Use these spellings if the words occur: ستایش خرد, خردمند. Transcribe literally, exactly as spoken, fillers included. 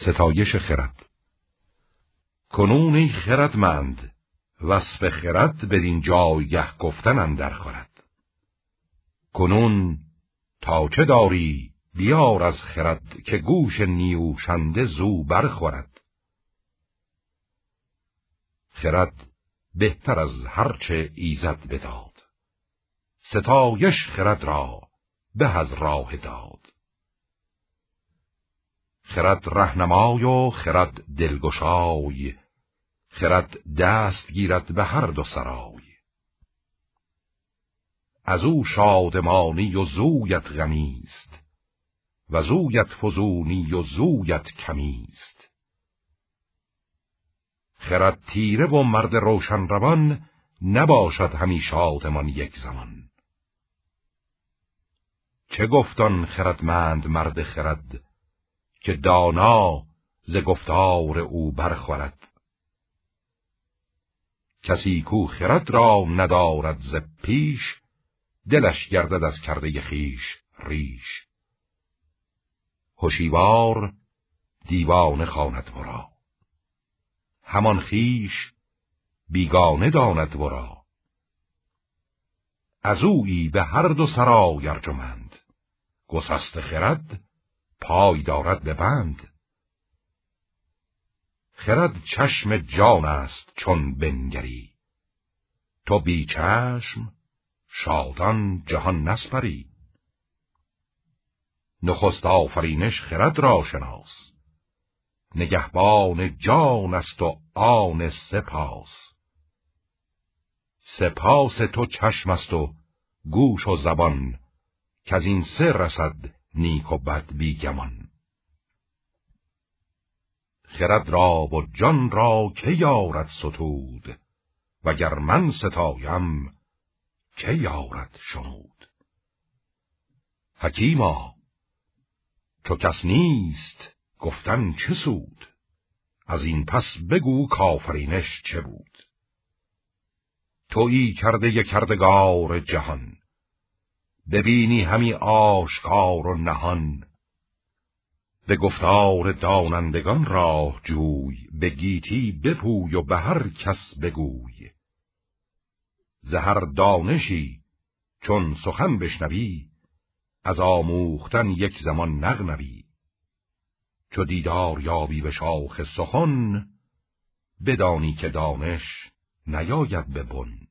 ستایش خرد. کنون ای خردمند، وصف خرد بدین جایگه گفتن اندر خورد. کنون تا چه داری بیار از خرد، که گوش نیوشنده زو برخورد. خرد بهتر از هرچه ایزد بداد، ستایش خرد را به از راه داد. خرد رهنمای و خرد دلگشای، خرد دست گیرد به هر دو سرای. از او شادمانی و زویت غمیست، و زویت فزونی و زویت کمیست. خرد تیره و مرد روشن روان، نباشد همی شادمان یک زمان. چه گفتان خردمند مرد خرد، که دانا ز گفتار او برخورد. کسی کو خرد را ندارد ز پیش، دلش گردد از کرده خویش ریش. هوشیوار دیوانه خواند ورا، همان خویش بیگانه داند ورا. از اویی به هر دو سرای ارجمند، گسست خرد پای دارد به بند. خرد چشم جان است چون بنگری، تو بی چشم شادان جهان نسپری. نخست آفرینش خرد را شناس، نگهبان جان است و آن سپاس. سپاس تو چشم است و گوش و زبان، که از این سر رسد نیک و بد بیگمان. خرد را و جان را که یارد ستود، وگر من ستایم که یارد شنود. حکیما چو کس نیست گفتن چه سود، از این پس بگو کافرینش چه بود. تویی کرده کردگار جهان، ببینی همی آشکار و نهان. به گفتار دانندگان راه جوی، به گیتی بپوی و به هر کس بگوی. ز هر دانشی چون سخن بشنوی، از آموختن یک زمان نغنوی. چو دیدار یابی به شاخ سخن، بدانی که دانش نیاید به بن.